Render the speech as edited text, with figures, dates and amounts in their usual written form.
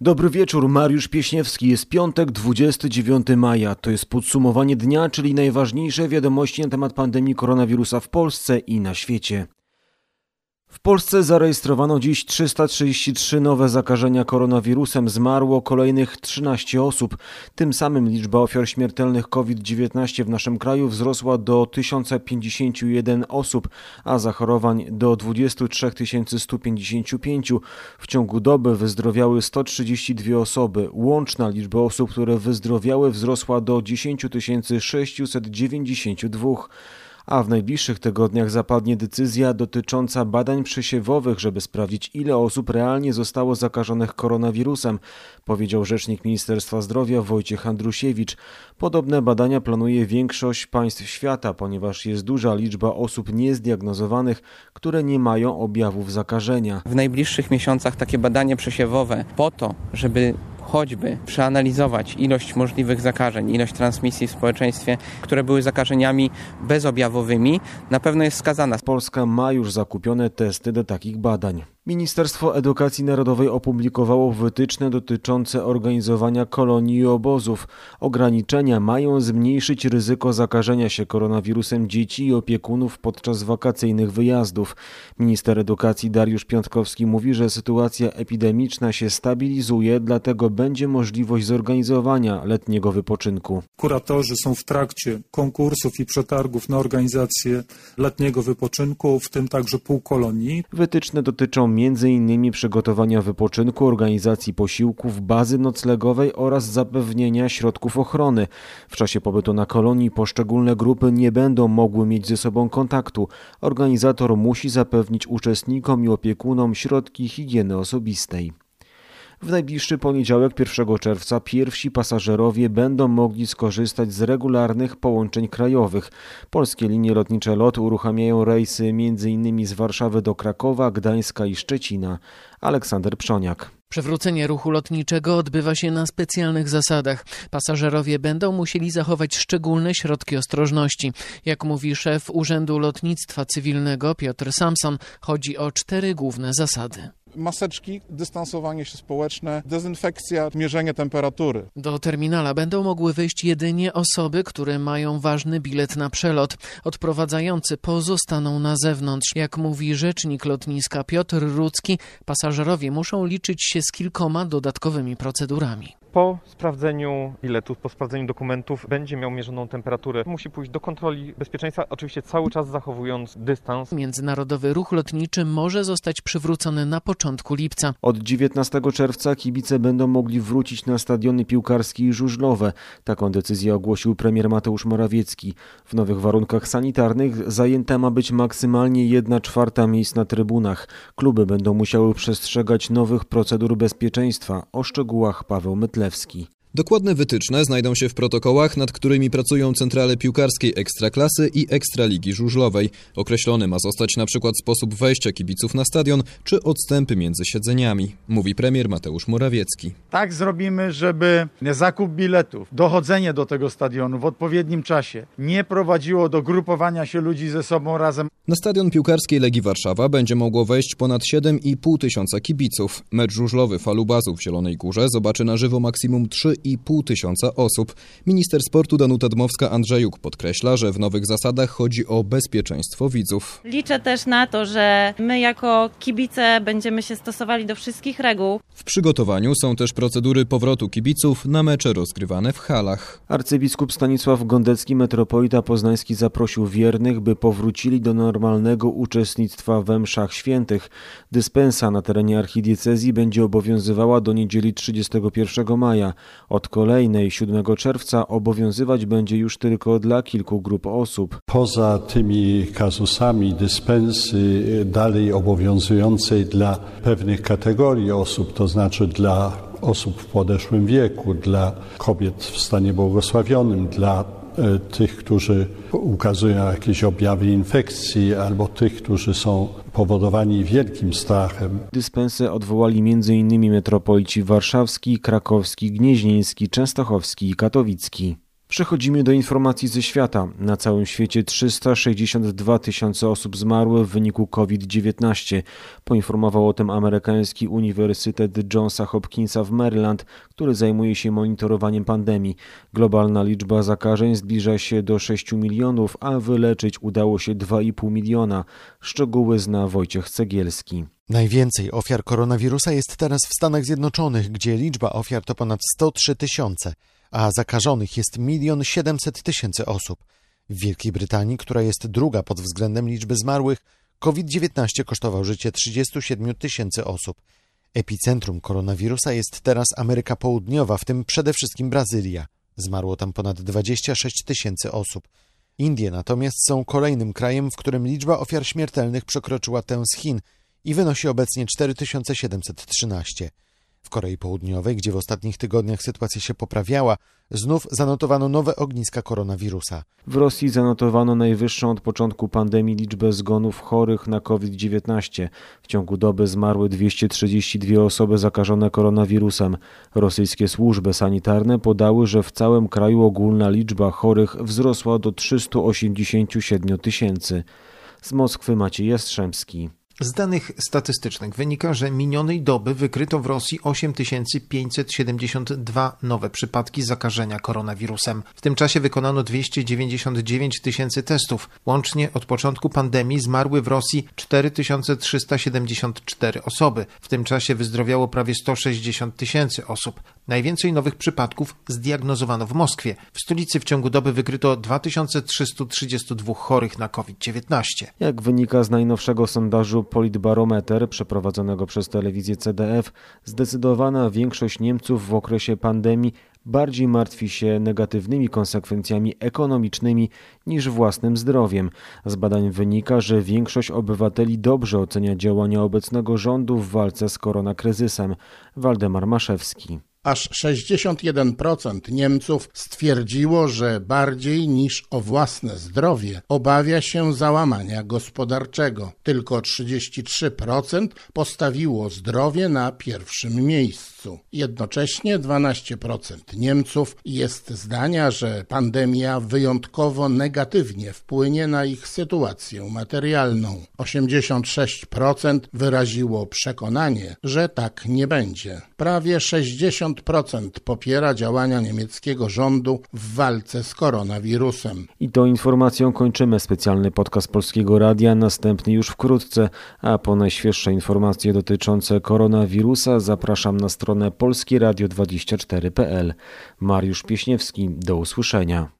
Dobry wieczór, Mariusz Pieśniewski. Jest piątek, 29 maja. To jest podsumowanie dnia, czyli najważniejsze wiadomości na temat pandemii koronawirusa w Polsce i na świecie. W Polsce zarejestrowano dziś 333 nowe zakażenia koronawirusem, zmarło kolejnych 13 osób. Tym samym liczba ofiar śmiertelnych COVID-19 w naszym kraju wzrosła do 1051 osób, a zachorowań do 23 155. W ciągu doby wyzdrowiały 132 osoby. Łączna liczba osób, które wyzdrowiały, wzrosła do 10 692. A w najbliższych tygodniach zapadnie decyzja dotycząca badań przesiewowych, żeby sprawdzić, ile osób realnie zostało zakażonych koronawirusem, powiedział rzecznik Ministerstwa Zdrowia Wojciech Andrusiewicz. Podobne badania planuje większość państw świata, ponieważ jest duża liczba osób niezdiagnozowanych, które nie mają objawów zakażenia. W najbliższych miesiącach takie badania przesiewowe po to, żeby choćby przeanalizować ilość możliwych zakażeń, ilość transmisji w społeczeństwie, które były zakażeniami bezobjawowymi, na pewno jest wskazana. Polska ma już zakupione testy do takich badań. Ministerstwo Edukacji Narodowej opublikowało wytyczne dotyczące organizowania kolonii i obozów. Ograniczenia mają zmniejszyć ryzyko zakażenia się koronawirusem dzieci i opiekunów podczas wakacyjnych wyjazdów. Minister Edukacji Dariusz Piontkowski mówi, że sytuacja epidemiczna się stabilizuje, dlatego będzie możliwość zorganizowania letniego wypoczynku. Kuratorzy są w trakcie konkursów i przetargów na organizację letniego wypoczynku, w tym także półkolonii. Wytyczne dotyczą m.in. przygotowania wypoczynku, organizacji posiłków, bazy noclegowej oraz zapewnienia środków ochrony. W czasie pobytu na kolonii poszczególne grupy nie będą mogły mieć ze sobą kontaktu. Organizator musi zapewnić uczestnikom i opiekunom środki higieny osobistej. W najbliższy poniedziałek, 1 czerwca, pierwsi pasażerowie będą mogli skorzystać z regularnych połączeń krajowych. Polskie linie lotnicze LOT uruchamiają rejsy m.in. z Warszawy do Krakowa, Gdańska i Szczecina. Aleksander Przoniak. Przywrócenie ruchu lotniczego odbywa się na specjalnych zasadach. Pasażerowie będą musieli zachować szczególne środki ostrożności. Jak mówi szef Urzędu Lotnictwa Cywilnego Piotr Samson, chodzi o 4 główne zasady. Maseczki, dystansowanie się społeczne, dezynfekcja, mierzenie temperatury. Do terminala będą mogły wyjść jedynie osoby, które mają ważny bilet na przelot. Odprowadzający pozostaną na zewnątrz. Jak mówi rzecznik lotniska Piotr Rudzki, pasażerowie muszą liczyć się z kilkoma dodatkowymi procedurami. Po sprawdzeniu biletów, po sprawdzeniu dokumentów będzie miał mierzoną temperaturę. Musi pójść do kontroli bezpieczeństwa, oczywiście cały czas zachowując dystans. Międzynarodowy ruch lotniczy może zostać przywrócony na początku lipca. Od 19 czerwca kibice będą mogli wrócić na stadiony piłkarskie i żużlowe. Taką decyzję ogłosił premier Mateusz Morawiecki. W nowych warunkach sanitarnych zajęta ma być maksymalnie 1/4 miejsc na trybunach. Kluby będą musiały przestrzegać nowych procedur bezpieczeństwa. O szczegółach Paweł Mytlewski. Dokładne wytyczne znajdą się w protokołach, nad którymi pracują centrale piłkarskiej Ekstraklasy i Ekstraligi Żużlowej. Określony ma zostać np. sposób wejścia kibiców na stadion czy odstępy między siedzeniami, mówi premier Mateusz Morawiecki. Tak zrobimy, żeby zakup biletów, dochodzenie do tego stadionu w odpowiednim czasie nie prowadziło do grupowania się ludzi ze sobą razem. Na stadion piłkarskiej Legii Warszawa będzie mogło wejść ponad 7,5 tysiąca kibiców. Mecz żużlowy Falubazu w Zielonej Górze zobaczy na żywo maksimum 3,5 tysiąca osób. Minister sportu Danuta Dmowska-Andrzejuk podkreśla, że w nowych zasadach chodzi o bezpieczeństwo widzów. Liczę też na to, że my jako kibice będziemy się stosowali do wszystkich reguł. W przygotowaniu są też procedury powrotu kibiców na mecze rozgrywane w halach. Arcybiskup Stanisław Gądecki, metropolita poznański, zaprosił wiernych, by powrócili do normalnego uczestnictwa we mszach świętych. Dyspensa na terenie archidiecezji będzie obowiązywała do niedzieli 31 maja. Od kolejnej 7 czerwca obowiązywać będzie już tylko dla kilku grup osób. Poza tymi kazusami dyspensy dalej obowiązującej dla pewnych kategorii osób, to znaczy dla osób w podeszłym wieku, dla kobiet w stanie błogosławionym, dla tych, którzy ukazują jakieś objawy infekcji, albo tych, którzy są powodowani wielkim strachem. Dyspensę odwołali m.in. metropolici warszawski, krakowski, gnieźnieński, częstochowski i katowicki. Przechodzimy do informacji ze świata. Na całym świecie 362 000 osób zmarło w wyniku COVID-19. Poinformował o tym amerykański Uniwersytet Johnsa Hopkinsa w Maryland, który zajmuje się monitorowaniem pandemii. Globalna liczba zakażeń zbliża się do 6 milionów, a wyleczyć udało się 2,5 miliona. Szczegóły zna Wojciech Cegielski. Najwięcej ofiar koronawirusa jest teraz w Stanach Zjednoczonych, gdzie liczba ofiar to ponad 103 000, a zakażonych jest 1 700 000 osób. W Wielkiej Brytanii, która jest druga pod względem liczby zmarłych, COVID-19 kosztował życie 37 000 osób. Epicentrum koronawirusa jest teraz Ameryka Południowa, w tym przede wszystkim Brazylia. Zmarło tam ponad 26 000 osób. Indie natomiast są kolejnym krajem, w którym liczba ofiar śmiertelnych przekroczyła tę z Chin i wynosi obecnie 4713. W Korei Południowej, gdzie w ostatnich tygodniach sytuacja się poprawiała, znów zanotowano nowe ogniska koronawirusa. W Rosji zanotowano najwyższą od początku pandemii liczbę zgonów chorych na COVID-19. W ciągu doby zmarły 232 osoby zakażone koronawirusem. Rosyjskie służby sanitarne podały, że w całym kraju ogólna liczba chorych wzrosła do 387 000. Z Moskwy Maciej Jastrzębski. Z danych statystycznych wynika, że minionej doby wykryto w Rosji 8572 nowe przypadki zakażenia koronawirusem. W tym czasie wykonano 299 000 testów. Łącznie od początku pandemii zmarły w Rosji 4374 osoby. W tym czasie wyzdrowiało prawie 160 000 osób. Najwięcej nowych przypadków zdiagnozowano w Moskwie. W stolicy w ciągu doby wykryto 2332 chorych na COVID-19. Jak wynika z najnowszego sondażu Politbarometer przeprowadzonego przez telewizję CDF, zdecydowana większość Niemców w okresie pandemii bardziej martwi się negatywnymi konsekwencjami ekonomicznymi niż własnym zdrowiem. Z badań wynika, że większość obywateli dobrze ocenia działania obecnego rządu w walce z koronakryzysem. Waldemar Maszewski. Aż 61% Niemców stwierdziło, że bardziej niż o własne zdrowie obawia się załamania gospodarczego. Tylko 33% postawiło zdrowie na pierwszym miejscu. Jednocześnie 12% Niemców jest zdania, że pandemia wyjątkowo negatywnie wpłynie na ich sytuację materialną. 86% wyraziło przekonanie, że tak nie będzie. Prawie 60% popiera działania niemieckiego rządu w walce z koronawirusem. I tą informacją kończymy specjalny podcast Polskiego Radia, następny już wkrótce, a po najświeższe informacje dotyczące koronawirusa zapraszam na stronę polskieradio24.pl. Mariusz Pieśniewski, do usłyszenia.